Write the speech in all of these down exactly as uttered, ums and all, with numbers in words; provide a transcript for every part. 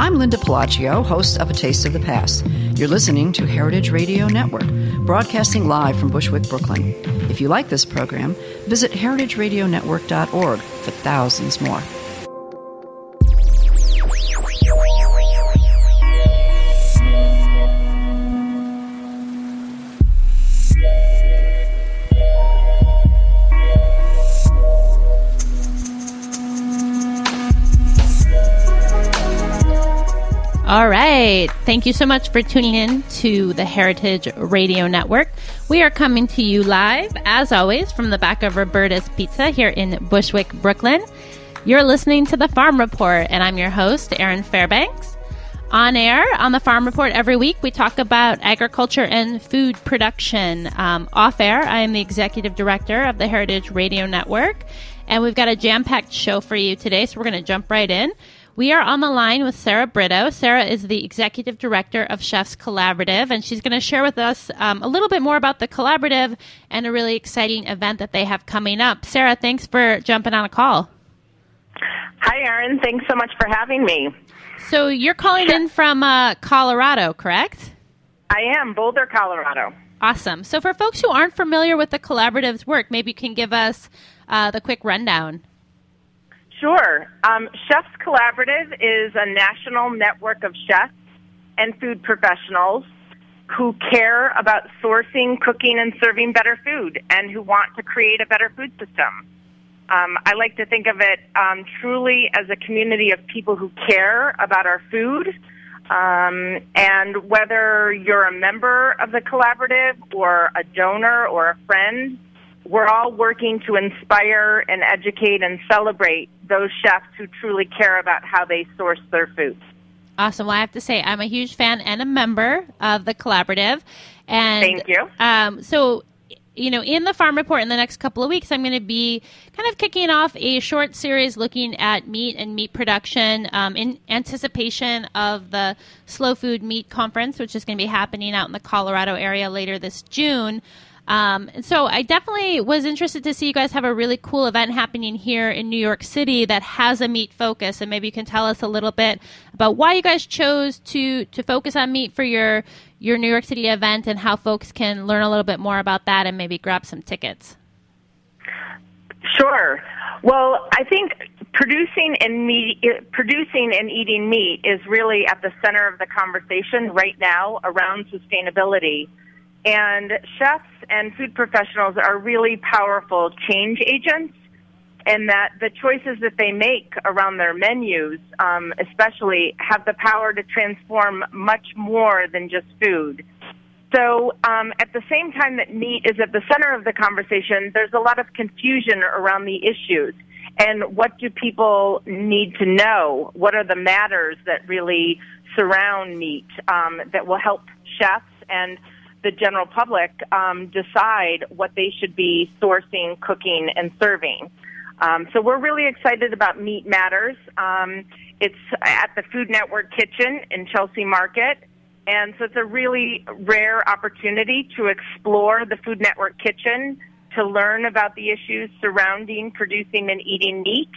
I'm Linda Palacio, host of A Taste of the Past. You're listening to Heritage Radio Network, broadcasting live from Bushwick, Brooklyn. If you like this program, visit heritage radio network dot org for thousands more. All right. Thank you so much for tuning in to the Heritage Radio Network. We are coming to you live, as always, from the back of Roberta's Pizza here in Bushwick, Brooklyn. You're listening to The Farm Report, and I'm your host, Erin Fairbanks. On air, on The Farm Report every week, we talk about agriculture and food production. Um, off air, I am the executive director of the Heritage Radio Network, and we've got a jam-packed show for you today, so we're going to jump right in. We are on the line with Sarah Brito. Sarah is the Executive Director of Chefs Collaborative, and she's going to share with us um, a little bit more about the collaborative and a really exciting event that they have coming up. Sarah, thanks for jumping on a call. Hi, Erin. Thanks so much for having me. So you're calling in from uh, Colorado, correct? I am, Boulder, Colorado. Awesome. So for folks who aren't familiar with the collaborative's work, maybe you can give us uh, the quick rundown. Sure. Um, Chefs Collaborative is a national network of chefs and food professionals who care about sourcing, cooking, and serving better food and who want to create a better food system. Um, I like to think of it um, truly as a community of people who care about our food. Um, and whether you're a member of the collaborative or a donor or a friend, we're all working to inspire and educate and celebrate those chefs who truly care about how they source their food. Awesome. Well, I have to say, I'm a huge fan and a member of the collaborative. And, thank you. Um, so, you know, in the Farm Report in the next couple of weeks, I'm going to be kind of kicking off a short series looking at meat and meat production um, in anticipation of the Slow Food Meat Conference, which is going to be happening out in the Colorado area later this June. Um, and so I definitely was interested to see you guys have a really cool event happening here in New York City that has a meat focus. And maybe you can tell us a little bit about why you guys chose to to focus on meat for your, your New York City event and how folks can learn a little bit more about that and maybe grab some tickets. Sure. Well, I think producing and meat, producing and eating meat is really at the center of the conversation right now around sustainability. And chefs and food professionals are really powerful change agents in that the choices that they make around their menus, um, especially, have the power to transform much more than just food. So um, at the same time that meat is at the center of the conversation, there's a lot of confusion around the issues. And what do people need to know? What are the matters that really surround meat um, that will help chefs and the general public um, decide what they should be sourcing, cooking, and serving. Um, so we're really excited about Meat Matters. Um, it's at the Food Network Kitchen in Chelsea Market, and so it's a really rare opportunity to explore the Food Network Kitchen, to learn about the issues surrounding producing and eating meat,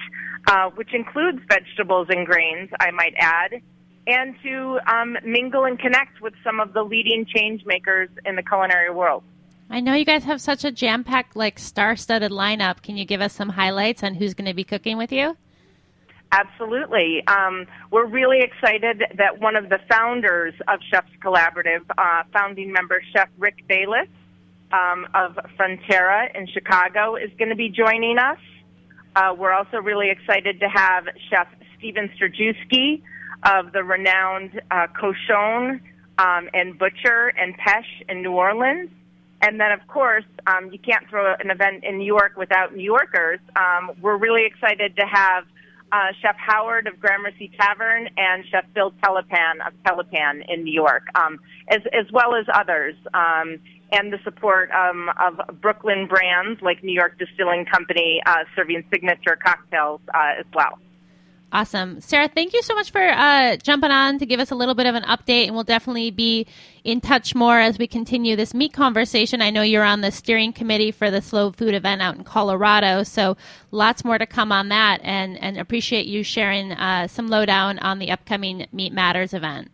uh, which includes vegetables and grains, I might add, and to um, mingle and connect with some of the leading change makers in the culinary world. I know you guys have such a jam-packed, like, star-studded lineup. Can you give us some highlights on who's going to be cooking with you? Absolutely. Um, we're really excited that one of the founders of Chefs Collaborative, uh, founding member Chef Rick Bayless um, of Frontera in Chicago, is going to be joining us. Uh, we're also really excited to have Chef Steven Sterdzuski of the renowned uh, Cochon um, and Butcher and Peche in New Orleans. And then, of course, um, you can't throw an event in New York without New Yorkers. Um, we're really excited to have Uh, Chef Howard of Gramercy Tavern and Chef Bill Telepan of Telepan in New York, um, as, as well as others, um, and the support um, of Brooklyn brands like New York Distilling Company uh, serving signature cocktails uh, as well. Awesome. Sarah, thank you so much for uh, jumping on to give us a little bit of an update, and we'll definitely be in touch more as we continue this meat conversation. I know you're on the steering committee for the Slow Food event out in Colorado, so lots more to come on that, and, and appreciate you sharing uh, some lowdown on the upcoming Meat Matters event.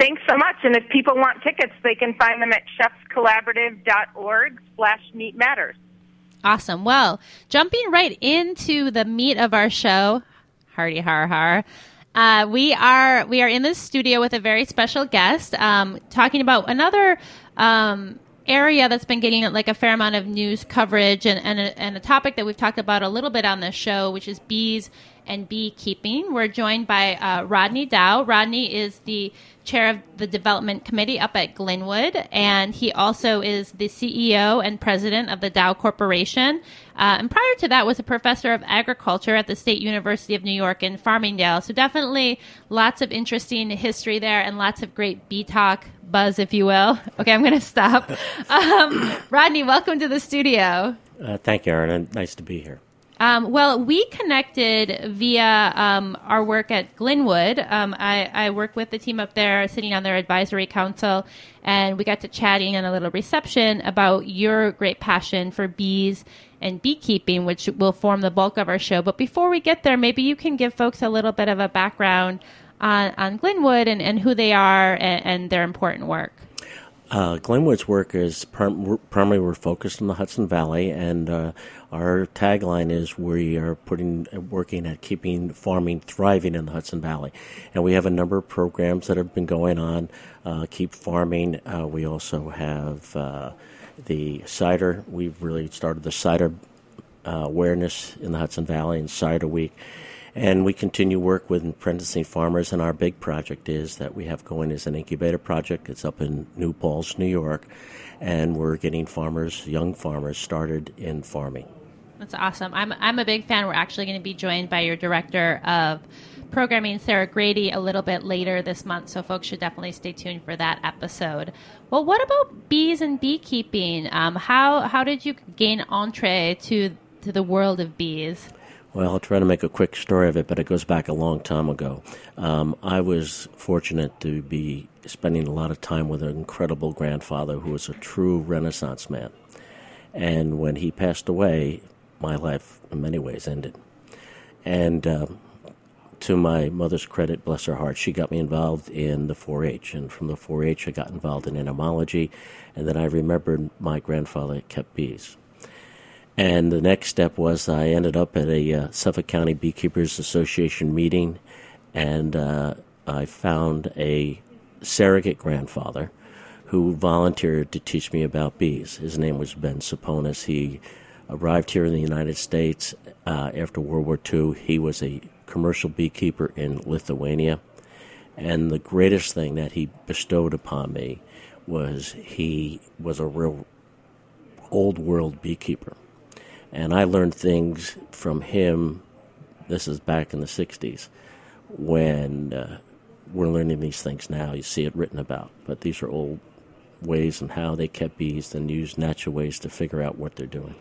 Thanks so much, and if people want tickets, they can find them at chefscollaborative.org slash meat matters. Awesome. Well, jumping right into the meat of our show, Hardy har har. Uh, we are we are in the studio with a very special guest, um, talking about another um, area that's been getting like a fair amount of news coverage, and and a, and a topic that we've talked about a little bit on the show, which is bees and beekeeping. We're joined by uh, Rodney Dow. Rodney is the chair of the development committee up at Glynwood, and he also is the C E O and president of the Dow Corporation. Uh, and prior to that was a professor of agriculture at the State University of New York in Farmingdale. So definitely lots of interesting history there, and lots of great bee talk, buzz, if you will. Okay, I'm going to stop. Um, Rodney, welcome to the studio. Uh, thank you, Erin. Nice to be here. Um, well, we connected via um, our work at Glynwood. Um, I, I work with the team up there, sitting on their advisory council, and we got to chatting in a little reception about your great passion for bees and beekeeping, which will form the bulk of our show. But before we get there, maybe you can give folks a little bit of a background on, on Glynwood and, and who they are, and, and their important work. Uh, Glynwood's work is prim- primarily we're focused on the Hudson Valley, and uh, our tagline is we are putting working at keeping farming thriving in the Hudson Valley, and we have a number of programs that have been going on. Uh, keep farming. Uh, we also have uh, the cider. We've really started the cider uh, awareness in the Hudson Valley and Cider Week. And we continue work with apprenticing farmers, and our big project is that we have going is an incubator project. It's up in New Paltz, New York, and we're getting farmers, young farmers, started in farming. That's awesome. I'm I'm a big fan. We're actually going to be joined by your director of programming, Sarah Grady, a little bit later this month, so folks should definitely stay tuned for that episode. Well, what about bees and beekeeping? Um, how how did you gain entree to to the world of bees? Well, I'll try to make a quick story of it, but it goes back a long time ago. Um, I was fortunate to be spending a lot of time with an incredible grandfather who was a true Renaissance man. And when he passed away, my life in many ways ended. And um, to my mother's credit, bless her heart, she got me involved in the four H. And from the four H, I got involved in entomology. And then I remembered my grandfather kept bees. And the next step was I ended up at a uh, Suffolk County Beekeepers Association meeting, and uh, I found a surrogate grandfather who volunteered to teach me about bees. His name was Ben Soponis. He arrived here in the United States uh, after World War Two. He was a commercial beekeeper in Lithuania, and the greatest thing that he bestowed upon me was he was a real old-world beekeeper. And I learned things from him. This is back in the sixties, when uh, we're learning these things now. You see it written about. But these are old ways and how they kept bees and used natural ways to figure out what they're doing.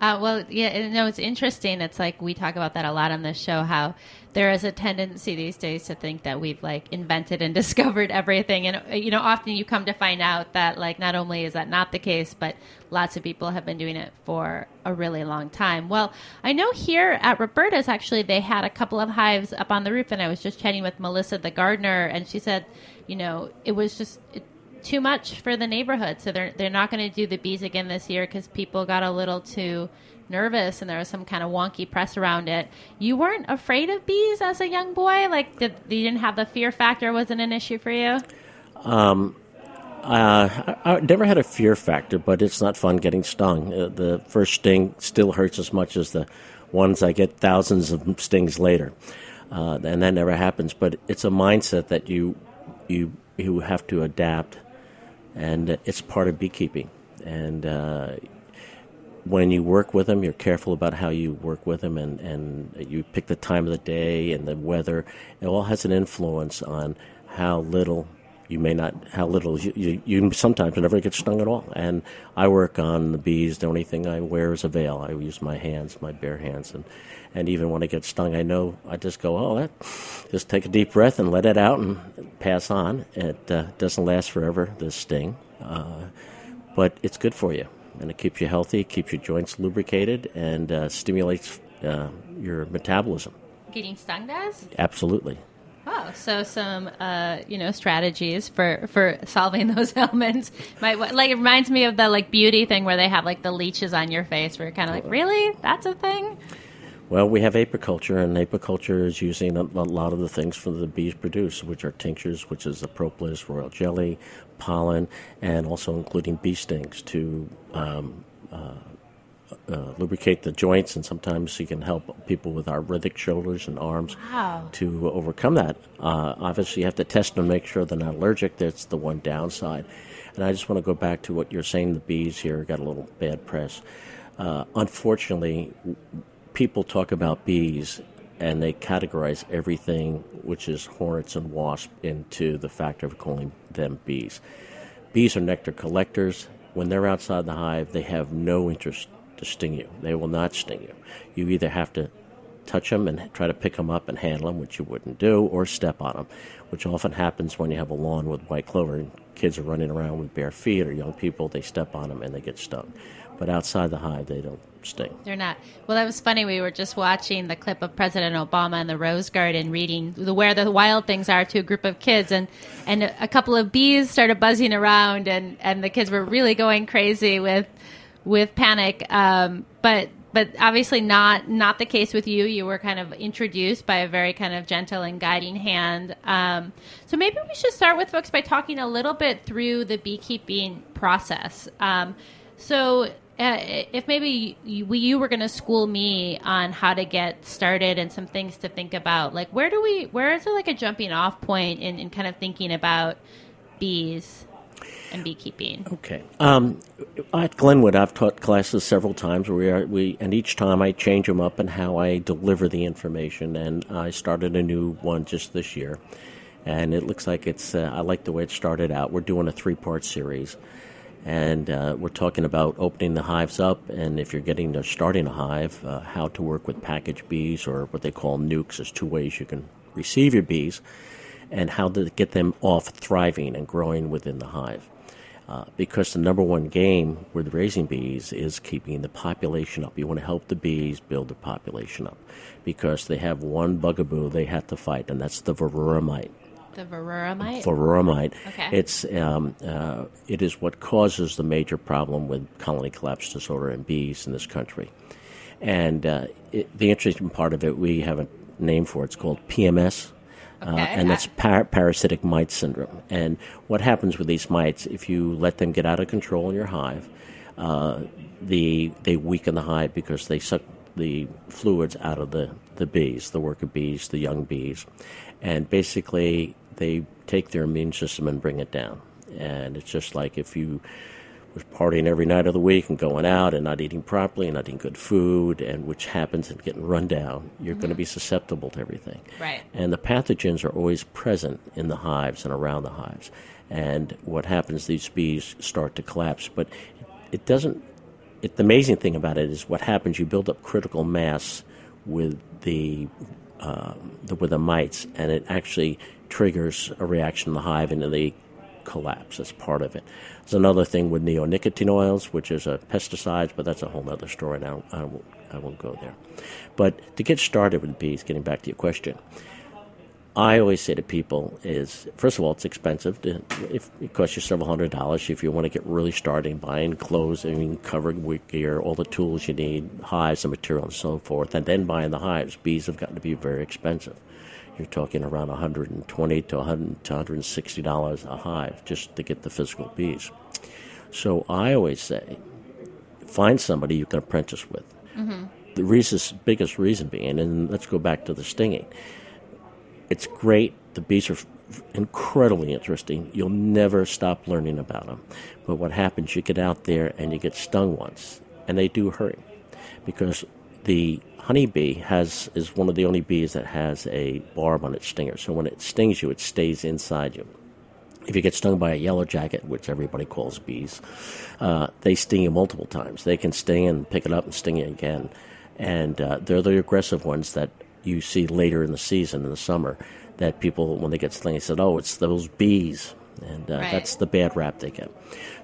Uh, Uh, well, yeah, no, it's interesting. It's like we talk about that a lot on this show, how there is a tendency these days to think that we've like invented and discovered everything. And, you know, often you come to find out that like not only is that not the case, but lots of people have been doing it for a really long time. Well, I know here at Roberta's, actually, they had a couple of hives up on the roof. And I was just chatting with Melissa, the gardener, and she said, you know, it was just... It, too much for the neighborhood, so they're they're not going to do the bees again this year because people got a little too nervous and there was some kind of wonky press around it. You weren't afraid of bees as a young boy? Like, did, you didn't have the fear factor? Wasn't an issue for you? Um, uh, I, I never had a fear factor, but it's not fun getting stung. Uh, the first sting still hurts as much as the ones I get thousands of stings later, uh, and that never happens. But it's a mindset that you you you have to adapt. And it's part of beekeeping. And uh, when you work with them, you're careful about how you work with them, and, and you pick the time of the day and the weather. It all has an influence on how little you may not, how little you, you, you sometimes never get stung at all. And I work on the bees. The only thing I wear is a veil. I use my hands, my bare hands. And, and even when I get stung, I know I just go, oh, that, just take a deep breath and let it out and pass on. It uh, doesn't last forever, this sting. Uh, but it's good for you. And it keeps you healthy, keeps your joints lubricated, and uh, stimulates uh, your metabolism. Getting stung does? Absolutely. Oh, so some, uh, you know, strategies for, for solving those ailments. Might, like, it reminds me of the, like, beauty thing where they have, like, the leeches on your face where you're kind of like, really? That's a thing? Well, we have apiculture, and apiculture is using a, a lot of the things for the bees produce, which are tinctures, which is the propolis, royal jelly, pollen, and also including bee stings to um, uh, Uh, lubricate the joints, and sometimes you can help people with arthritic shoulders and arms. Wow. To overcome that. Uh, obviously, you have to test them, make sure they're not allergic. That's the one downside. And I just want to go back to what you're saying. The bees here got a little bad press. Uh, unfortunately, people talk about bees, and they categorize everything, which is hornets and wasps, into the factor of calling them bees. Bees are nectar collectors. When they're outside the hive, they have no interest to sting you. They will not sting you. You either have to touch them and try to pick them up and handle them, which you wouldn't do, or step on them, which often happens when you have a lawn with white clover and kids are running around with bare feet, or young people, they step on them and they get stung. But outside the hive, they don't sting. They're not. Well, that was funny. We were just watching the clip of President Obama in the Rose Garden reading the Where the Wild Things Are to a group of kids, and, and a couple of bees started buzzing around, and, and the kids were really going crazy with with panic, um, but but obviously not not the case with you. You were kind of introduced by a very kind of gentle and guiding hand. Um, so maybe we should start with folks by talking a little bit through the beekeeping process. Um, so uh, if maybe you, you were going to school me on how to get started and some things to think about, like where do we, where is there like a jumping off point in, in kind of thinking about bees and beekeeping? Okay. Um, at Glynwood, I've taught classes several times. We are, we, and each time I change them up and how I deliver the information. And I started a new one just this year. And it looks like it's, uh, I like the way it started out. We're doing a three-part series. And uh, we're talking about opening the hives up, and if you're getting to starting a hive, uh, how to work with packaged bees or what they call nukes. There's two ways you can receive your bees, and how to get them off thriving and growing within the hive. Uh, because the number one game with raising bees is keeping the population up. You want to help the bees build the population up because they have one bugaboo they have to fight, and that's the varroa mite. The varroa mite? Varroa mite. Okay. It's, um, uh, it is what causes the major problem with colony collapse disorder in bees in this country. And uh, it, the interesting part of it, we have a name for it. It's called P M S. Okay. Uh, and that's par- parasitic mite syndrome. And what happens with these mites, if you let them get out of control in your hive, uh, the they weaken the hive because they suck the fluids out of the, the bees, the worker bees, the young bees. And basically, they take their immune system and bring it down. And it's just like if you was partying every night of the week and going out and not eating properly and not eating good food, and which happens and getting run down, you're mm-hmm. going to be susceptible to everything. Right. And the pathogens are always present in the hives and around the hives. And what happens, these bees start to collapse. But it doesn't, it, the amazing thing about it is what happens, you build up critical mass with the, uh, the with the mites, and it actually triggers a reaction in the hive, and they collapse. That's part of it. There's another thing with neonicotinoids, which is a pesticide, but that's a whole other story, and I, I, won't, I won't go there. But to get started with bees, getting back to your question, I always say to people is, first of all, it's expensive. To, if it costs you several hundred dollars if you want to get really started buying clothes, I mean, covering gear, all the tools you need, hives, the material, and so forth, and then buying the hives. Bees have gotten to be very expensive. You're talking around one hundred twenty dollars to one hundred sixty dollars a hive just to get the physical bees. So I always say, find somebody you can apprentice with. Mm-hmm. The reason, biggest reason being, and let's go back to the stinging. It's great. The bees are incredibly interesting. You'll never stop learning about them. But what happens, you get out there and you get stung once, and they do hurt, because the honeybee has is one of the only bees that has a barb on its stinger. So when it stings you, it stays inside you. If you get stung by a yellow jacket, which everybody calls bees, uh, they sting you multiple times. They can sting and pick it up and sting you again. And uh, they're the aggressive ones that you see later in the season, in the summer, that people, when they get stung, they said, oh, it's those bees. And uh, right. That's the bad rap they get.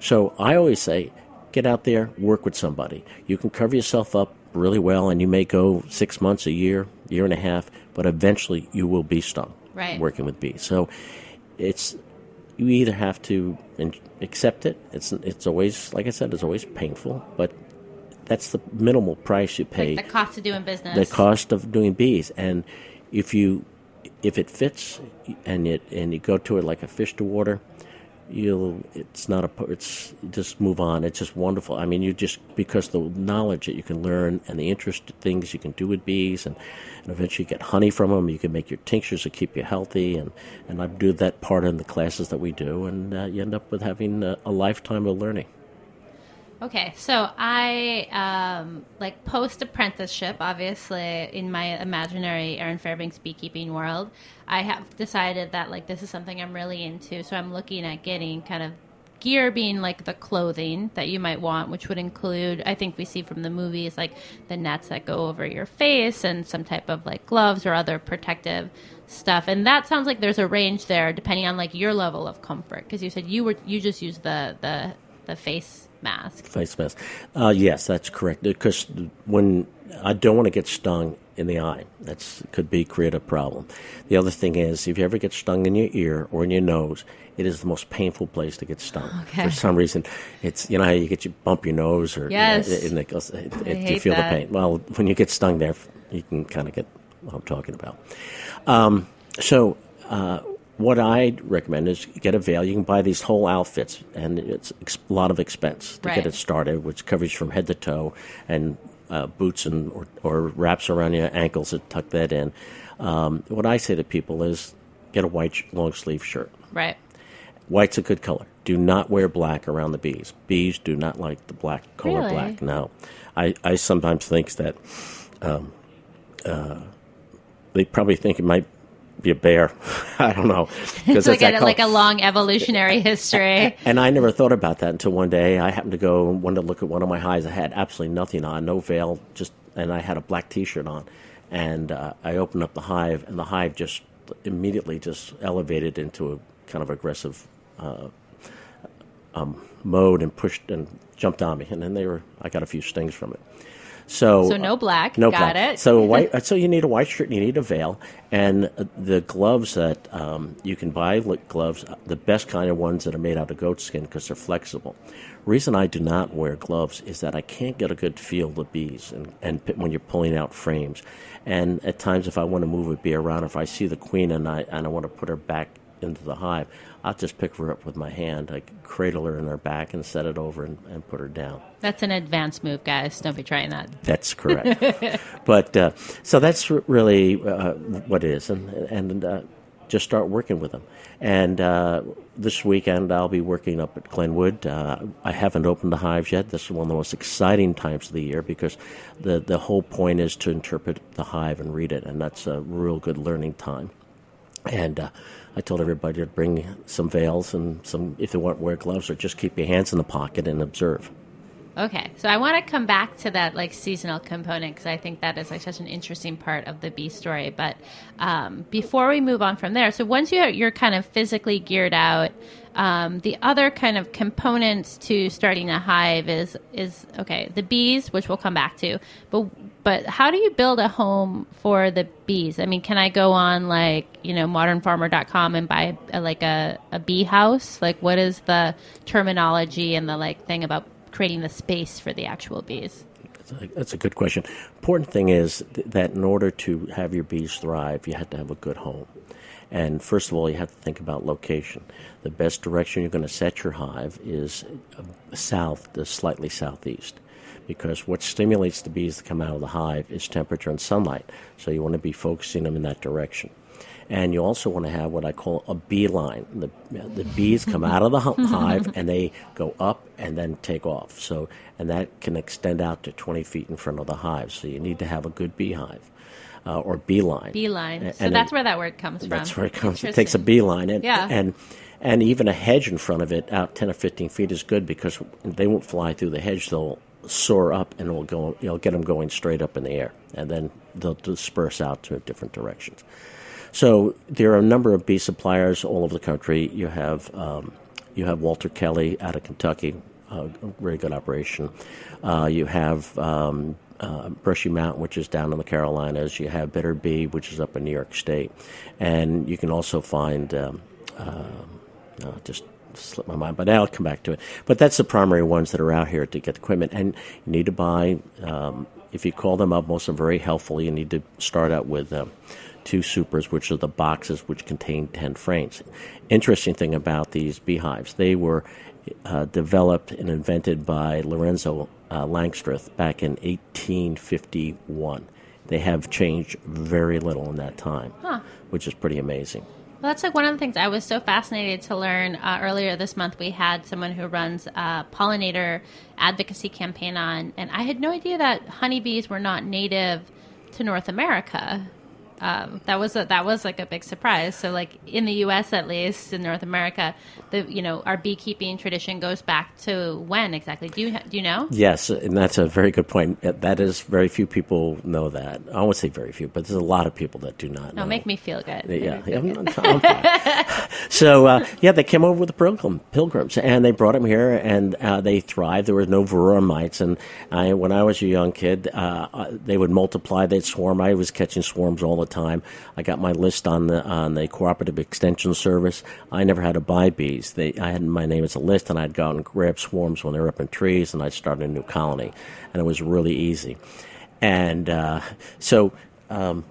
So I always say, get out there, work with somebody. You can cover yourself up really well, and you may go six months, a year, year and a half, but eventually you will be stung right. working with bees. So it's you either have to accept it. It's it's always, like I said, it's always painful, but that's the minimal price you pay. Like the cost of doing business. The cost of doing bees. And if you, if it fits, and it and you go to it like a fish to water, you'll. It's not a. It's just move on. It's just wonderful. I mean, you just because the knowledge that you can learn and the interesting things you can do with bees, and, and eventually you get honey from them. You can make your tinctures to keep you healthy, and and I do that part in the classes that we do, and uh, you end up with having a, a lifetime of learning. Okay, so I, um, like, post-apprenticeship, obviously, in my imaginary Erin Fairbanks beekeeping world, I have decided that, like, this is something I'm really into, so I'm looking at getting kind of gear being, like, the clothing that you might want, which would include, I think we see from the movies, like, the nets that go over your face and some type of, like, gloves or other protective stuff. And that sounds like there's a range there depending on, like, your level of comfort, because you said you were you just use the, the, the face mask. Face mask. Uh, yes, that's correct. Because when I don't want to get stung in the eye, that's could be create a problem. The other thing is, if you ever get stung in your ear or in your nose, it is the most painful place to get stung. Okay. For some reason, it's you know how you get you bump your nose or yes, you know, and it goes, it, it, you feel that. The pain. Well, when you get stung there, you can kind of get what I'm talking about. Um, so. Uh, What I recommend is get a veil. You can buy these whole outfits, and it's a lot of expense to right. get it started, which covers from head to toe, and uh, boots and or, or wraps around your ankles that tuck that in. Um, what I say to people is get a white sh- long-sleeve shirt. Right. White's a good color. Do not wear black around the bees. Bees do not like the black, color really? Black. No. I, I sometimes think that um, uh, they probably think it might be a bear. I don't know. It's like, a, like a long evolutionary history. And I never thought about that until one day I happened to go and wanted to look at one of my hives. I had absolutely nothing on, no veil, just, and I had a black T-shirt on. And uh, I opened up the hive, and the hive just immediately just elevated into a kind of aggressive uh, um, mode and pushed and jumped on me. And then they were, I got a few stings from it. So, so no black, uh, no got black. It. So white. So you need a white shirt, and you need a veil, and uh, the gloves that um, you can buy, like gloves, the best kind of ones that are made out of goat skin because they're flexible. Reason I do not wear gloves is that I can't get a good feel of the bees, and, and when you're pulling out frames, and at times if I want to move a bee around, if I see the queen and I and I want to put her back into the hive, I'll just pick her up with my hand, like cradle her in her back and set it over and, and put her down. That's an advanced move, guys. Don't be trying that. That's correct. But uh, so that's really uh, what it is, and, and uh, just start working with them. And uh, this weekend I'll be working up at Glynwood. Uh, I haven't opened the hives yet. This is one of the most exciting times of the year because the, the whole point is to interpret the hive and read it, and that's a real good learning time. And uh, I told everybody to bring some veils and some, if they want, wear gloves or just keep your hands in the pocket and observe. Okay, so I want to come back to that like seasonal component because I think that is like such an interesting part of the bee story. But um, before we move on from there, so once you're, you're kind of physically geared out, um, the other kind of components to starting a hive is is okay the bees, which we'll come back to. But but how do you build a home for the bees? I mean, can I go on like you know modern farmer dot com and buy a, like a, a bee house? Like, what is the terminology and the like thing about creating the space for the actual bees? That's a good question. Important thing is th- that in order to have your bees thrive, you have to have a good home. And first of all, you have to think about location. The best direction you're going to set your hive is south to slightly southeast, because what stimulates the bees to come out of the hive is temperature and sunlight. So you want to be focusing them in that direction. And you also want to have what I call a bee line. The, the bees come out of the hive and they go up and then take off. So, and that can extend out to twenty feet in front of the hive. So you need to have a good beehive uh, or bee line. Bee line. And so and that's it, where that word comes from. That's where it comes. It takes a bee line. And, yeah. and, and even a hedge in front of it out ten or fifteen feet is good because they won't fly through the hedge. They'll soar up and it'll go, you'll get them going straight up in the air. And then they'll disperse out to different directions. So there are a number of bee suppliers all over the country. You have um, you have Walter Kelly out of Kentucky, uh, a very good operation. Uh, you have um, uh, Brushy Mountain, which is down in the Carolinas. You have Better Bee, which is up in New York State. And you can also find, um, uh, no, just slipped my mind, but I'll come back to it. But that's the primary ones that are out here to get equipment. And you need to buy, um, if you call them up, most of them are very helpful. You need to start out with um, two supers, which are the boxes which contain ten frames. Interesting thing about these beehives, they were uh, developed and invented by Lorenzo uh, Langstroth back in eighteen fifty-one. They have changed very little in that time, huh. which is pretty amazing. Well, that's like one of the things I was so fascinated to learn uh, earlier this month. We had someone who runs a pollinator advocacy campaign on, and I had no idea that honeybees were not native to North America. Um, that was a, that was like a big surprise. So like in the U S at least, in North America, the you know our beekeeping tradition goes back to when exactly? Do you do you know? Yes, and that's a very good point. That is very few people know that. I won't say very few, but there's a lot of people that do not. No, know. Make me feel good. Yeah, feel yeah good. I'm, I'm fine. So uh, yeah, they came over with the pilgrim, pilgrims, and they brought them here, and uh, they thrived. There were no varroa mites, and I, when I was a young kid, uh, they would multiply. They'd swarm. I was catching swarms all the time. time. I got my list on the on the Cooperative Extension Service. I never had to buy bees. They, I had my name as a list, and I'd go out and grab swarms when they were up in trees, and I'd start a new colony. And it was really easy. And uh, so... Um,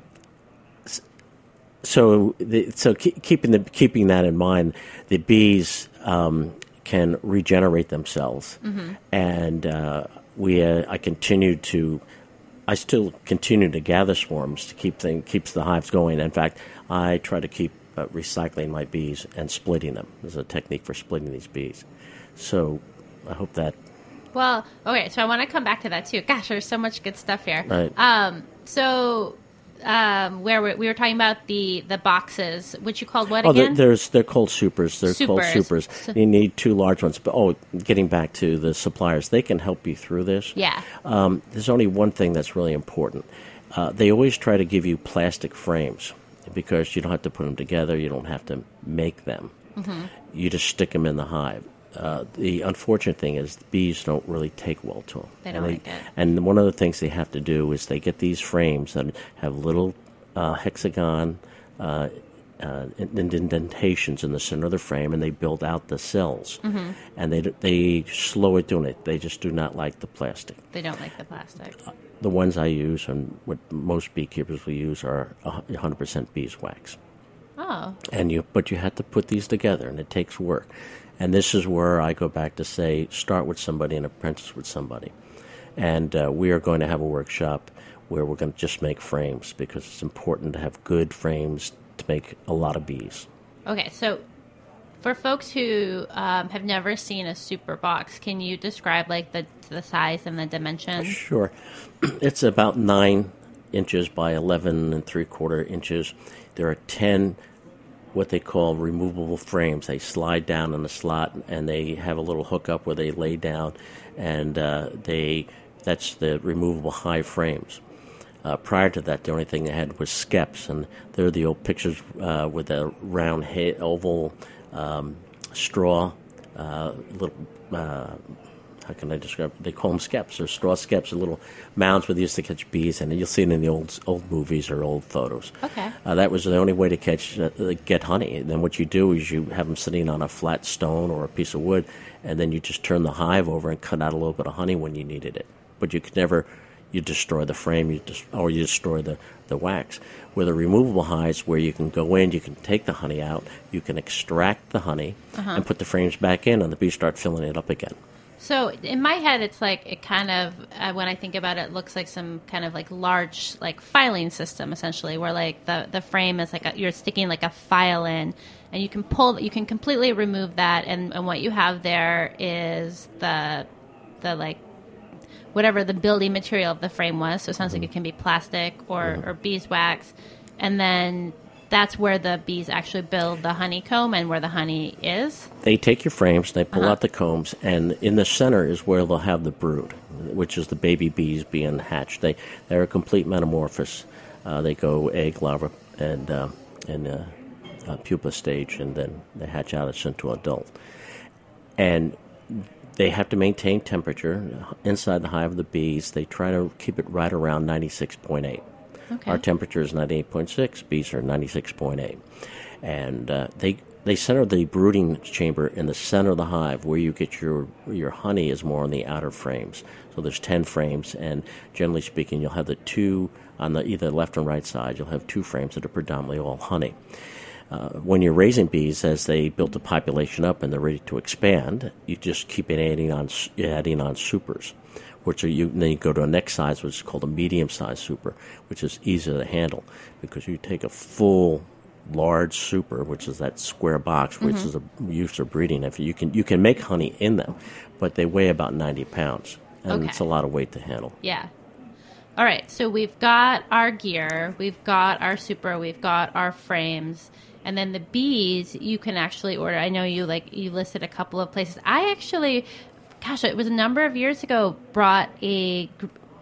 so the, so keep, keeping, the, keeping that in mind, the bees um, can regenerate themselves. Mm-hmm. And uh, we uh, I continued to... I still continue to gather swarms to keep thing, keeps the hives going. In fact, I try to keep uh, recycling my bees and splitting them. There's a technique for splitting these bees. So I hope that... Well, okay, so I want to come back to that too. Gosh, there's so much good stuff here. Right. Um, so... Um, where we, we were talking about the, the boxes, which you called what oh, again? Oh, there's they're called supers. They're supers. called supers. So, you need two large ones. But oh, getting back to the suppliers, they can help you through this. Yeah. Um, there's only one thing that's really important. Uh, they always try to give you plastic frames because you don't have to put them together. You don't have to make them. Mm-hmm. You just stick them in the hive. Uh, the unfortunate thing is the bees don't really take well to them. They don't and they, like it. And one of the things they have to do is they get these frames that have little uh, hexagon uh, uh, indentations in the center of the frame, and they build out the cells. Mm-hmm. And they they slow at doing it. They just do not like the plastic. They don't like the plastic. Uh, the ones I use and what most beekeepers will use are one hundred percent beeswax. Oh. And you but you have to put these together, and it takes work. And this is where I go back to say, start with somebody and apprentice with somebody. And uh, we are going to have a workshop where we're going to just make frames because it's important to have good frames to make a lot of bees. Okay, so for folks who um, have never seen a super box, can you describe like the the size and the dimensions? Sure. It's about nine inches by eleven and three quarter inches. There are ten what they call removable frames. They slide down in the slot, and they have a little hookup where they lay down, and uh, they that's the removable high frames. Uh, prior to that, the only thing they had was skeps, and they're the old pictures uh, with a round head, oval um, straw, uh, little, uh, how can I describe it? They call them skeps, or straw skeps, or little mounds where they used to catch bees, and you'll see it in the old old movies or old photos. Okay. Uh, that was the only way to catch uh, get honey. And then what you do is you have them sitting on a flat stone or a piece of wood, and then you just turn the hive over and cut out a little bit of honey when you needed it. But you could never... You destroy the frame, you dis- or you destroy the, the wax. With a removable hives, where you can go in, you can take the honey out, you can extract the honey, uh-huh. and put the frames back in, and the bees start filling it up again. So in my head, it's like it kind of, uh, when I think about it, it looks like some kind of like large like filing system, essentially, where like the, the frame is like a, you're sticking like a file in, and you can pull, you can completely remove that, and, and what you have there is the the like. whatever the building material of the frame was. So it sounds mm-hmm. like it can be plastic or, mm-hmm. or beeswax. And then that's where the bees actually build the honeycomb and where the honey is. They take your frames, they pull uh-huh. out the combs, and in the center is where they'll have the brood, which is the baby bees being hatched. They, they're a complete metamorphosis. Uh, they go egg, larva, and, uh, and uh, uh, pupa stage, and then they hatch out into adult. And... They have to maintain temperature inside the hive of the bees. They try to keep it right around ninety-six point eight. Okay. Our temperature is ninety-eight point six. Bees are ninety-six point eight. And uh, they they center the brooding chamber in the center of the hive. Where you get your, your honey is more on the outer frames. So there's ten frames, and generally speaking, you'll have the two on the either left and right side. You'll have two frames that are predominantly all honey. Uh, when you're raising bees, as they build the population up and they're ready to expand, you just keep adding on adding on supers, which are you then you go to a next size, which is called a medium-sized super, which is easier to handle because you take a full large super, which is that square box, which mm-hmm. is a use for breeding. If you can you can make honey in them, but they weigh about ninety pounds, and okay. it's a lot of weight to handle. Yeah. All right. So we've got our gear, we've got our super, we've got our frames. And then the bees, you can actually order. I know you like you listed a couple of places. I actually, gosh, it was a number of years ago, brought a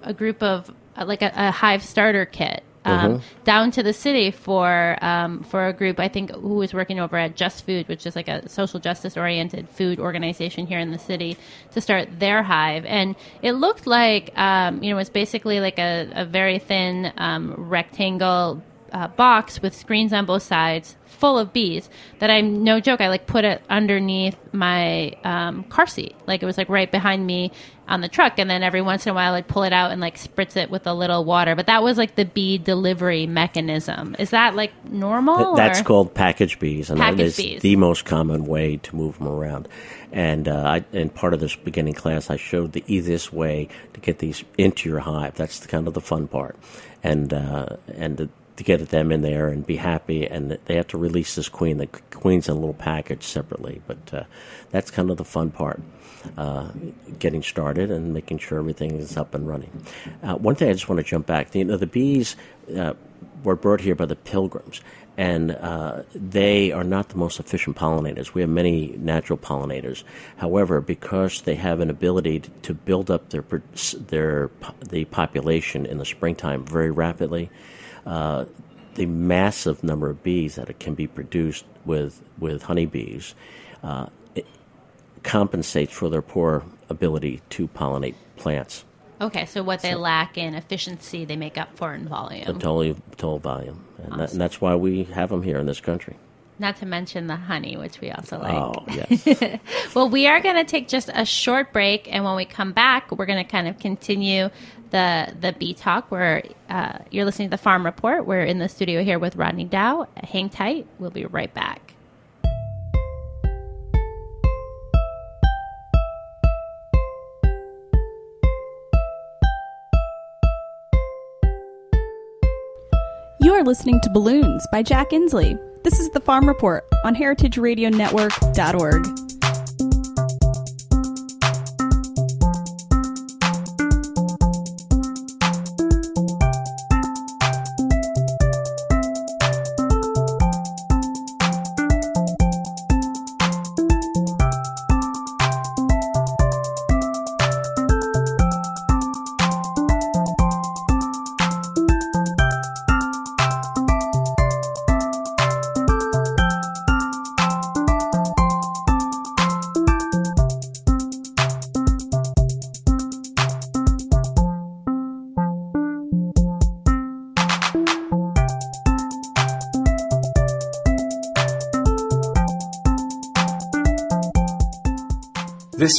a group of like a, a hive starter kit um, mm-hmm. down to the city for um, for a group I think who was working over at Just Food, which is like a social justice oriented food organization here in the city, to start their hive. And it looked like um, you know it's basically like a, a very thin um, rectangle. Uh, box with screens on both sides full of bees that I'm no joke I like put it underneath my um, car seat, like it was like right behind me on the truck, and then every once in a while I'd pull it out and like spritz it with a little water. But that was like the bee delivery mechanism. Is that like normal? Th- that's or? Called package bees, and package that is bees. The most common way to move them around. And uh, I, and part of this beginning class, I showed the easiest way to get these into your hive. That's the, kind of the fun part, and uh, and the, to get them in there and be happy, and they have to release this queen. The queen's in a little package separately, but uh, that's kind of the fun part, uh, getting started and making sure everything is up and running. Uh, one thing I just want to jump back, you know, the bees uh, were brought here by the Pilgrims, and uh, they are not the most efficient pollinators. We have many natural pollinators. However, because they have an ability to build up their their the population in the springtime very rapidly, Uh, the massive number of bees that can be produced with with honeybees uh, it compensates for their poor ability to pollinate plants. Okay, so what they so, lack in efficiency, they make up for in volume. The total, total volume. And, awesome. that, and that's why we have them here in this country. Not to mention the honey, which we also like. Oh, yes. Well, we are going to take just a short break, and when we come back, we're going to kind of continue the the bee talk. Where uh, you're listening to The Farm Report. We're in the studio here with Rodney Dow. Hang tight. We'll be right back. You are listening to Balloons by Jack Inslee. This is The Farm Report on heritage radio network dot org. This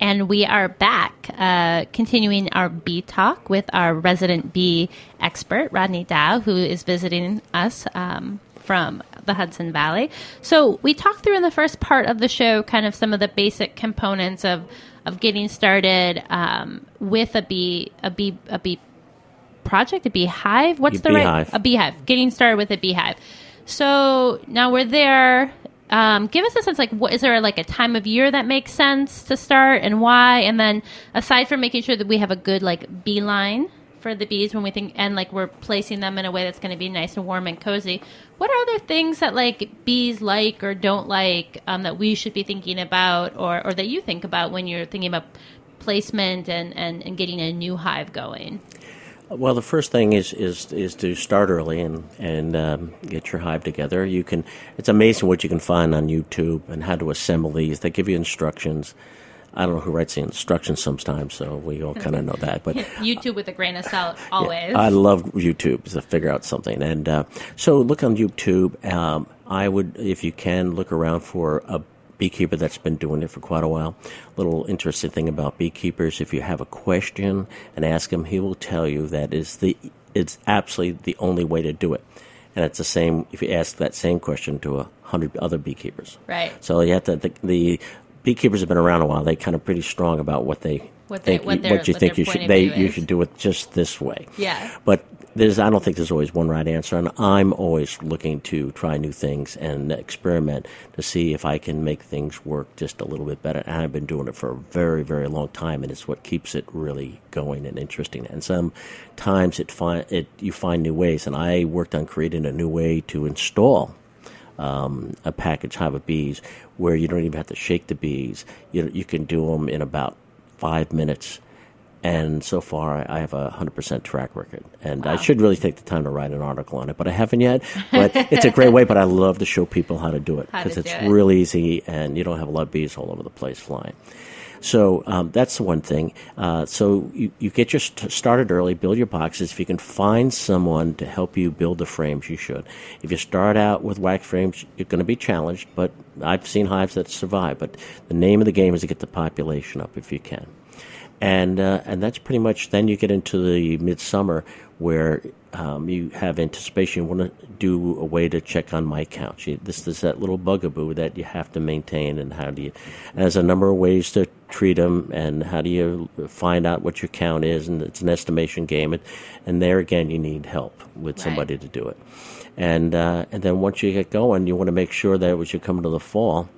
And we are back, uh, continuing our bee talk with our resident bee expert, Rodney Dow, who is visiting us um, from the Hudson Valley. So we talked through in the first part of the show kind of some of the basic components of, of getting started um, with a bee, a bee, a bee project, a beehive. What's the right? A beehive. Getting started with a beehive. So now we're there. Um, give us a sense, like, what, is there like a time of year that makes sense to start and why? And then aside from making sure that we have a good, like, beeline for the bees when we think, and like we're placing them in a way that's going to be nice and warm and cozy, what are other things that like bees like or don't like um, that we should be thinking about or, or that you think about when you're thinking about placement and, and, and getting a new hive going? Well, the first thing is is is to start early and and um, get your hive together. You can. It's amazing what you can find on YouTube and how to assemble these. They give you instructions. I don't know who writes the instructions sometimes, so we all kind of know that. But YouTube with a grain of salt, always. Yeah, I love YouTube to figure out something, and uh, so look on YouTube. Um, I would, if you can, look around for a beekeeper that's been doing it for quite a while. Little interesting thing about beekeepers, if you have a question and ask him, he will tell you that is the it's absolutely the only way to do it. And it's the same if you ask that same question to a hundred other beekeepers. Right. So you have to the, the beekeepers have been around a while. They're kind of pretty strong about what they what they think, what, what you what think you should they is. you should do it just this way. Yeah. But there's I don't think there's always one right answer, and I'm always looking to try new things and experiment to see if I can make things work just a little bit better. And I've been doing it for a very, very long time, and it's what keeps it really going and interesting. And sometimes it find it you find new ways, and I worked on creating a new way to install um, a package hive of bees where you don't even have to shake the bees. You you can do them in about five minutes. And so far, I have a one hundred percent track record. And wow. I should really take the time to write an article on it, but I haven't yet. But it's a great way, but I love to show people how to do it because it's it. real easy and you don't have a lot of bees all over the place flying. So um, that's the one thing. Uh, so you, you get your st- started early, build your boxes. If you can find someone to help you build the frames, you should. If you start out with wax frames, you're going to be challenged, but I've seen hives that survive. But the name of the game is to get the population up if you can. And uh, and that's pretty much. Then you get into the midsummer where um, you have anticipation. You want to do a way to check on mite counts. You, this is that little bugaboo that you have to maintain. And how do you? And there's a number of ways to treat them. And how do you find out what your count is? And it's an estimation game. And, and there again, you need help with right. somebody to do it. And uh, and then once you get going, you want to make sure that as you come into the fall,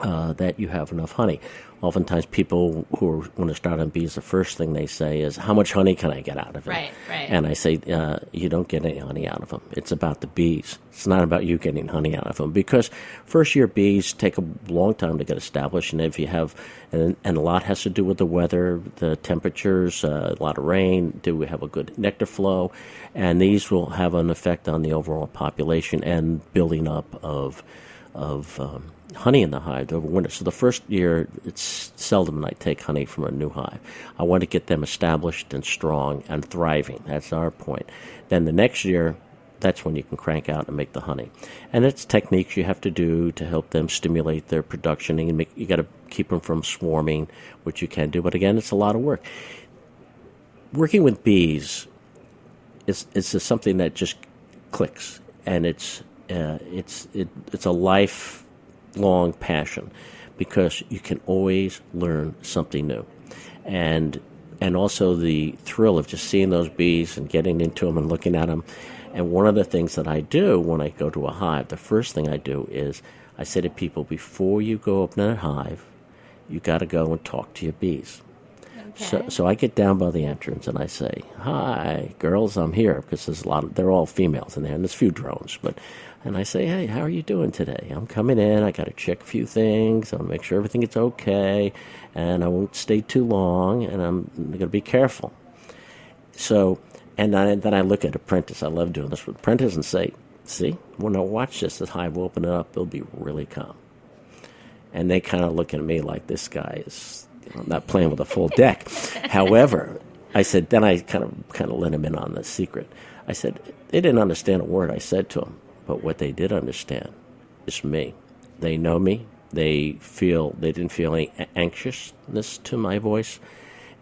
uh, that you have enough honey. Oftentimes, people who want to start on bees, the first thing they say is, how much honey can I get out of it? Right, right. And I say, uh, you don't get any honey out of them. It's about the bees. It's not about you getting honey out of them. Because first-year bees take a long time to get established. And if you have, and, and a lot has to do with the weather, the temperatures, uh, a lot of rain. Do we have a good nectar flow? And these will have an effect on the overall population and building up of of um, honey in the hive over winter. So the first year, it's seldom I take honey from a new hive. I want to get them established and strong and thriving. That's our point. Then the next year, that's when you can crank out and make the honey. And it's techniques you have to do to help them stimulate their production. And you, make, you got to keep them from swarming, which you can do. But again, it's a lot of work. Working with bees is, is something that just clicks. And it's Uh, it's it, it's a lifelong passion because you can always learn something new, and and also the thrill of just seeing those bees and getting into them and looking at them. And one of the things that I do when I go to a hive, the first thing I do is I say to people, before you go open a hive, you got to go and talk to your bees. Okay. So, so I get down by the entrance and I say, "Hi, girls, I'm here," because there's a lot of, they're all females in there, and there's a few drones, but, and I say, "Hey, how are you doing today? I'm coming in. I got to check a few things. I'll make sure everything is okay, and I won't stay too long, and I'm going to be careful." So, and I, then I look at Apprentice. I love doing this with Apprentice and say, "See, when I watch this, this hive will open it up. It'll be really calm." And they kind of look at me like this guy is, you know, not playing with a full deck. However, I said, then I kind of kind of let him in on the secret. I said, they didn't understand a word I said to them, but what they did understand is me. They know me. They feel they didn't feel any anxiousness to my voice,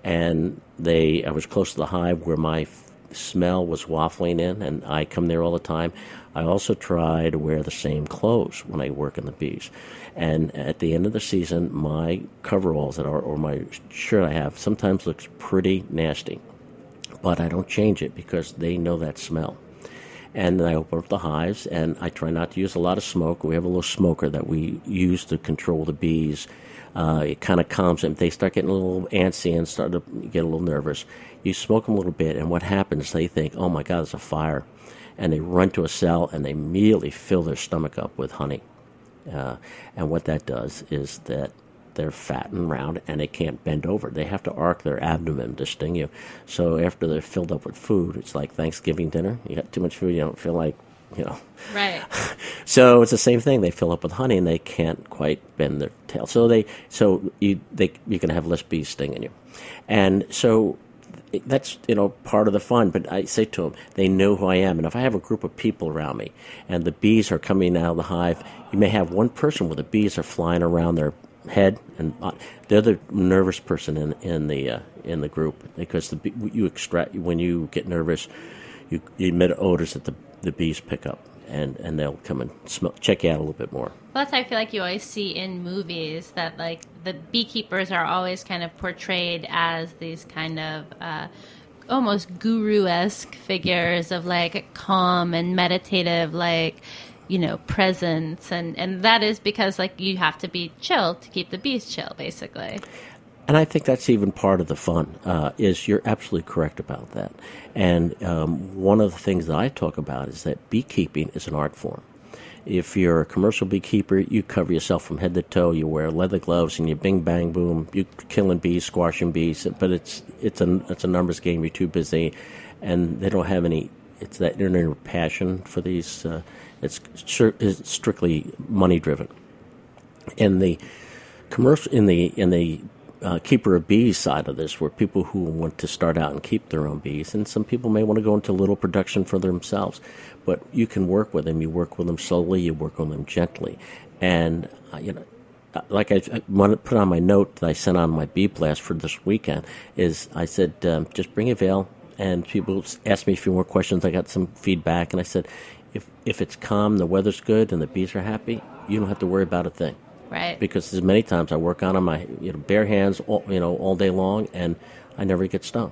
and they I was close to the hive where my f- smell was waffling in, and I come there all the time. I also try to wear the same clothes when I work in the bees. And at the end of the season, my coveralls that are, or my shirt I have sometimes looks pretty nasty. But I don't change it because they know that smell. And then I open up the hives, and I try not to use a lot of smoke. We have a little smoker that we use to control the bees. Uh, it kind of calms them. They start getting a little antsy and start to get a little nervous. You smoke them a little bit, and what happens, they think, "Oh, my God, there's a fire." And they run to a cell, and they immediately fill their stomach up with honey. Uh, and what that does is that they're fat and round, and they can't bend over. They have to arc their abdomen to sting you. So after they're filled up with food, it's like Thanksgiving dinner. You got too much food, you don't feel like, you know. Right. So it's the same thing. They fill up with honey, and they can't quite bend their tail. So they, so you, they, you can have less bees stinging you. And so that's, you know, part of the fun. But I say to them, they know who I am. And if I have a group of people around me and the bees are coming out of the hive, you may have one person where the bees are flying around their head, and they're the nervous person in in the uh, in the group, because the bee, you extract when you get nervous, you, you emit odors that the the bees pick up, and, and they'll come and smell, check you out a little bit more. Plus, I feel like you always see in movies that, like, the beekeepers are always kind of portrayed as these kind of uh, almost guru-esque figures of, like, calm and meditative, like, you know, presence. And, and that is because, like, you have to be chill to keep the bees chill, basically. And I think that's even part of the fun, uh, is you're absolutely correct about that. And um, one of the things that I talk about is that beekeeping is an art form. If you're a commercial beekeeper, you cover yourself from head to toe. You wear leather gloves, and you bing, bang, boom. You're killing bees, squashing bees. But it's it's a, it's a numbers game. You're too busy. And they don't have any – it's that inner passion for these. Uh, it's, it's strictly money-driven. In the commercial – in the in the uh, keeper of bees side of this, were people who want to start out and keep their own bees. And some people may want to go into little production for themselves. But you can work with them. You work with them slowly. You work on them gently. And, uh, you know, like I, I put on my note that I sent on my bee blast for this weekend, is I said, um, just bring a veil. And people asked me a few more questions. I got some feedback. And I said, if if it's calm, the weather's good, and the bees are happy, you don't have to worry about a thing. Right. Because there's many times I work on them, I, you know, bare hands, all, you know, all day long, and I never get stung.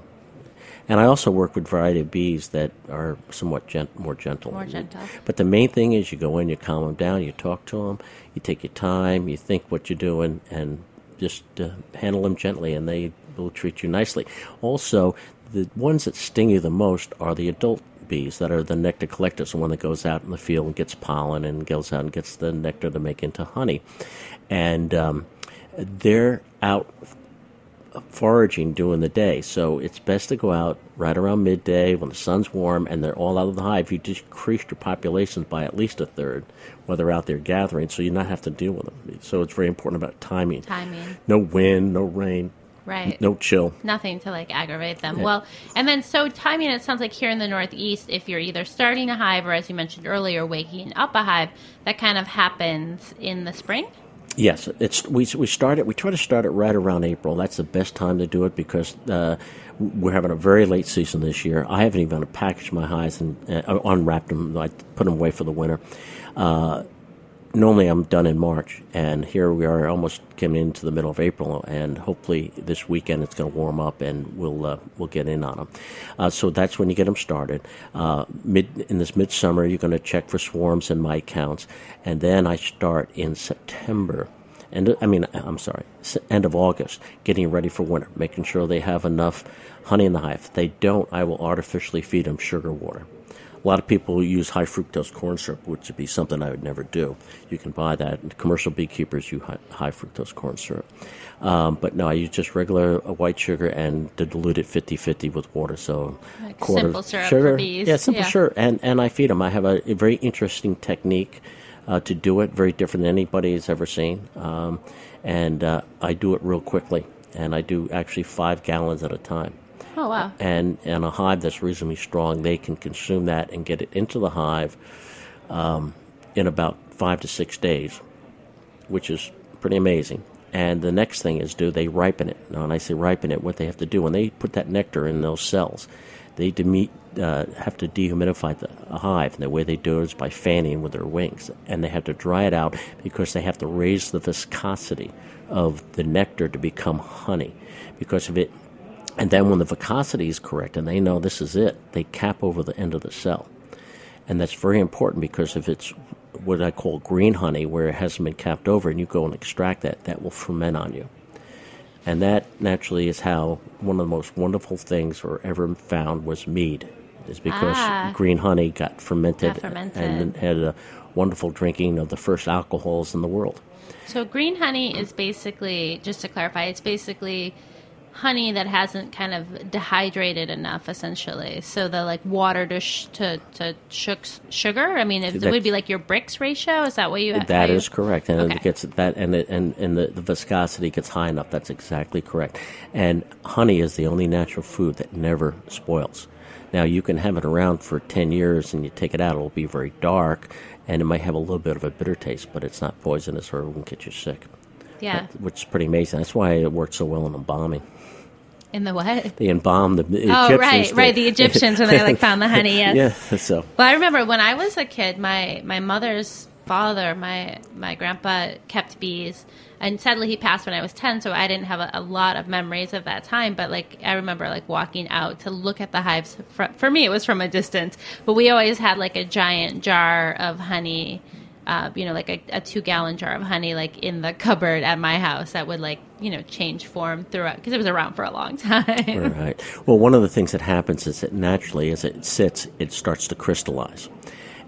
And I also work with a variety of bees that are somewhat gent- more gentle. More gentle. But the main thing is you go in, you calm them down, you talk to them, you take your time, you think what you're doing, and just uh, handle them gently, and they will treat you nicely. Also, the ones that sting you the most are the adult bees that are the nectar collectors, the one that goes out in the field and gets pollen and goes out and gets the nectar to make into honey. And um, they're out foraging during the day, so it's best to go out right around midday when the sun's warm and they're all out of the hive. You decrease your populations by at least a third while they're out there gathering, so you not have to deal with them. So it's very important about timing. Timing. No wind, no rain. Right. No chill. Nothing to, like, aggravate them. Yeah. Well, and then so timing, it sounds like here in the Northeast, if you're either starting a hive or, as you mentioned earlier, waking up a hive, that kind of happens in the spring? Yes, it's we we start it. We try to start it right around April. That's the best time to do it because uh, we're having a very late season this year. I haven't even packaged my hives and uh, unwrapped them. I put them away for the winter. Uh, normally, I'm done in March, and here we are almost coming into the middle of April. And hopefully, this weekend it's going to warm up, and we'll uh, we'll get in on them. Uh, so that's when you get them started. Uh, mid in this midsummer, you're going to check for swarms and mite counts, and then I start in September. and I mean, I'm sorry, end of August, getting ready for winter, making sure they have enough honey in the hive. If they don't, I will artificially feed them sugar water. A lot of people use high fructose corn syrup, which would be something I would never do. You can buy that. And commercial beekeepers use high, high fructose corn syrup. Um, but no, I use just regular white sugar and dilute it fifty-fifty with water. So like quarter simple syrup sugar. For bees. Yeah, simple yeah. syrup. And, and I feed them. I have a, a very interesting technique uh, to do it, very different than anybody has ever seen. Um, and uh, I do it real quickly. And I do actually five gallons at a time. Oh, wow. And, and a hive that's reasonably strong, they can consume that and get it into the hive um, in about five to six days, which is pretty amazing. And the next thing is, do they ripen it? Now, when I say ripen it, what they have to do, when they put that nectar in those cells, they deme- uh, have to dehumidify the hive. And the way they do it is by fanning with their wings. And they have to dry it out because they have to raise the viscosity of the nectar to become honey. Because if it... And then when the viscosity is correct and they know this is it, they cap over the end of the cell. And that's very important because if it's what I call green honey, where it hasn't been capped over, and you go and extract that, that will ferment on you. And that naturally is how one of the most wonderful things were ever found was mead, is because ah. green honey got fermented, got fermented and had a wonderful drinking of the first alcohols in the world. So green honey is basically, just to clarify, it's basically... honey that hasn't kind of dehydrated enough, essentially. So the like water to sh- to to sh- sugar. I mean, it, it would be like your Brix ratio. Is that what you? Have That you? Is correct, and okay. it gets that, and it, and and the, the viscosity gets high enough. That's exactly correct. And honey is the only natural food that never spoils. Now you can have it around for ten years, and you take it out, it'll be very dark, and it might have a little bit of a bitter taste, but it's not poisonous or it won't get you sick. Yeah, that, which is pretty amazing. That's why it worked so well in embalming. In the what? They embalmed the Egyptians. Oh, right, right. The Egyptians when they like found the honey. Yes. Yeah. So. Well, I remember when I was a kid, my, my mother's father, my my grandpa kept bees, and sadly he passed when I was ten, so I didn't have a, a lot of memories of that time. But like I remember like walking out to look at the hives. For, for me, it was from a distance, but we always had like a giant jar of honey. Uh, you know, like a, a two-gallon jar of honey, like in the cupboard at my house, that would, like, you know, change form throughout because it was around for a long time. Right. Well, one of the things that happens is that naturally, as it sits, it starts to crystallize,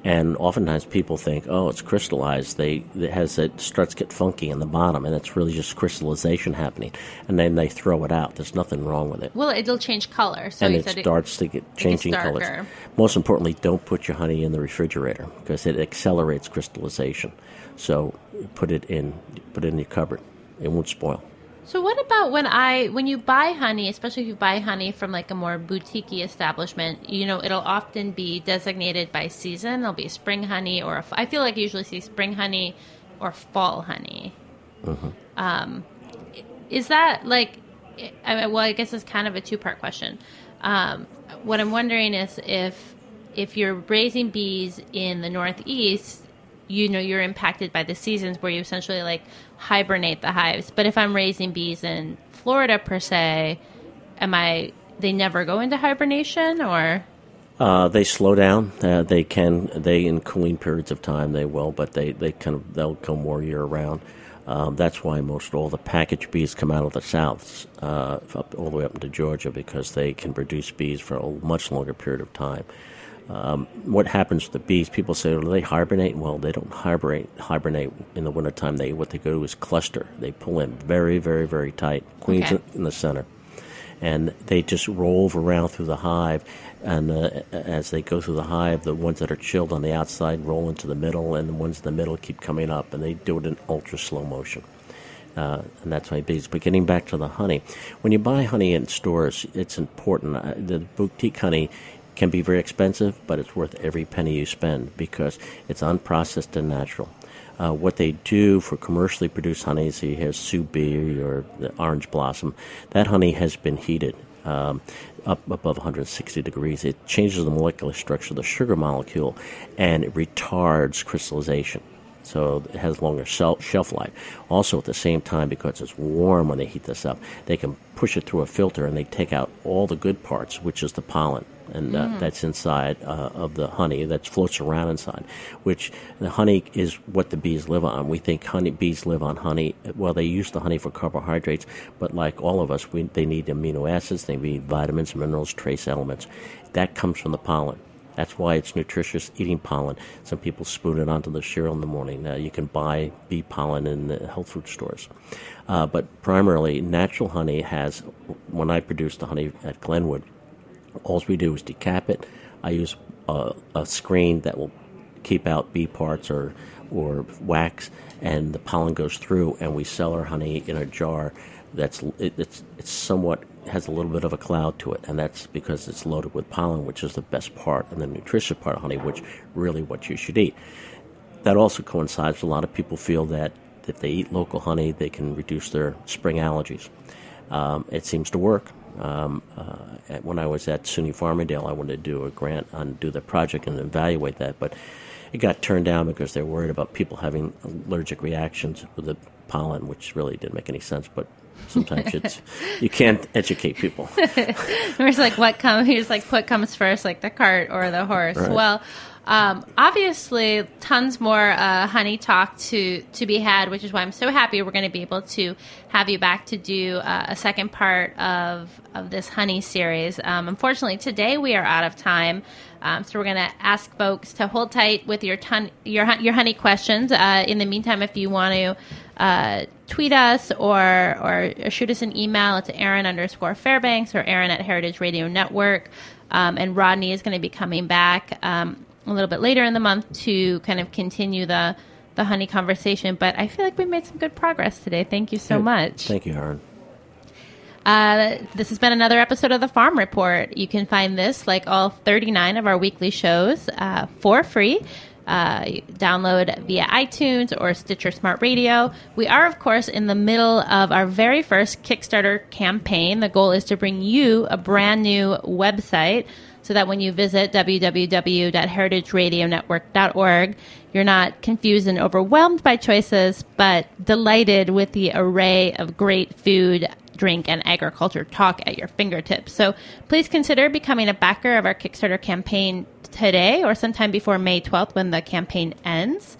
and oftentimes people think, "Oh, it's crystallized." They it has it starts to get funky in the bottom, and it's really just crystallization happening, and then they throw it out. There's nothing wrong with it. Well, it'll change color, so and you it said starts it, to get changing colors. Most importantly, don't put your honey in the refrigerator because it accelerates crystallization. So put it in put it in your cupboard. It won't spoil. So what about when I when you buy honey, especially if you buy honey from like a more boutique-y establishment, you know, it'll often be designated by season. It'll be spring honey or a, I feel like I usually see spring honey or fall honey. Mm-hmm. Um, is that like I mean, well, I guess it's kind of a two-part question. Um, what I'm wondering is if if you're raising bees in the Northeast, you know, you're impacted by the seasons where you essentially like hibernate the hives. But if I'm raising bees in Florida per se, am I? They never go into hibernation, or uh, they slow down. Uh, they can they in cooling periods of time they will, but they they kind of they'll go more year round. Um, that's why most all the package bees come out of the south, uh, up, all the way up into Georgia, because they can produce bees for a much longer period of time. Um, what happens to the bees, people say, well, they hibernate. Well, they don't hibernate hibernate in the wintertime. They, what they do is cluster. They pull in very, very, very tight, queens okay. in the center. And they just rove around through the hive. And uh, as they go through the hive, the ones that are chilled on the outside roll into the middle, and the ones in the middle keep coming up. And they do it in ultra-slow motion. Uh, and that's why bees. But getting back to the honey, when you buy honey in stores, it's important. Uh, the boutique honey can be very expensive, but it's worth every penny you spend because it's unprocessed and natural. Uh, what they do for commercially produced honey, so you have sous bee or the orange blossom, that honey has been heated um, up above one hundred sixty degrees. It changes the molecular structure of the sugar molecule, and it retards crystallization. So it has longer shelf life. Also, at the same time, because it's warm when they heat this up, they can push it through a filter, and they take out all the good parts, which is the pollen, and uh, mm. that's inside uh, of the honey that floats around inside, which the honey is what the bees live on. We think honey bees live on honey. Well, they use the honey for carbohydrates, but like all of us, we, they need amino acids, they need vitamins, minerals, trace elements. That comes from the pollen. That's why it's nutritious eating pollen. Some people spoon it onto the cereal in the morning. Uh, you can buy bee pollen in the health food stores. Uh, but primarily, natural honey has, when I produce the honey at Glynwood, all we do is decap it. I use a, a screen that will keep out bee parts or, or wax, and the pollen goes through, and we sell our honey in a jar that's it, it's it's somewhat has a little bit of a cloud to it, and that's because it's loaded with pollen, which is the best part and the nutritious part of honey, which really what you should eat. That also coincides. A lot of people feel that if they eat local honey, they can reduce their spring allergies. Um, it seems to work. Um, uh, when I was at SUNY Farmingdale, I wanted to do a grant on do the project and evaluate that, but it got turned down because they were worried about people having allergic reactions with the pollen, which really didn't make any sense, but sometimes it's you can't educate people. We're just like, what comes? He's like, what comes first, like the cart or the horse? Right. Well, um, obviously, tons more uh, honey talk to to be had, which is why I'm so happy we're going to be able to have you back to do uh, a second part of of this honey series. Um, unfortunately, today we are out of time. Um, so we're going to ask folks to hold tight with your ton, your your honey questions. Uh, in the meantime, if you want to uh, tweet us or, or or shoot us an email, it's Erin underscore Fairbanks or Erin at Heritage Radio Network. Um, and Rodney is going to be coming back um, a little bit later in the month to kind of continue the, the honey conversation. But I feel like we made some good progress today. Thank you so hey, much. Thank you, Erin. Uh, this has been another episode of The Farm Report. You can find this, like all thirty-nine of our weekly shows, uh, for free. Uh, download via iTunes or Stitcher Smart Radio. We are, of course, in the middle of our very first Kickstarter campaign. The goal is to bring you a brand new website so that when you visit w w w dot heritage radio network dot org, you're not confused and overwhelmed by choices, but delighted with the array of great food, drink, and agriculture talk at your fingertips. So please consider becoming a backer of our Kickstarter campaign today or sometime before May twelfth when the campaign ends.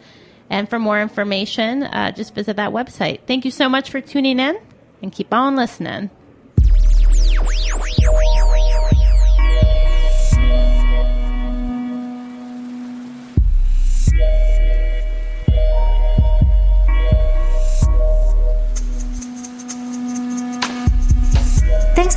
And for more information, uh, just visit that website. Thank you so much for tuning in, and keep on listening. Thanks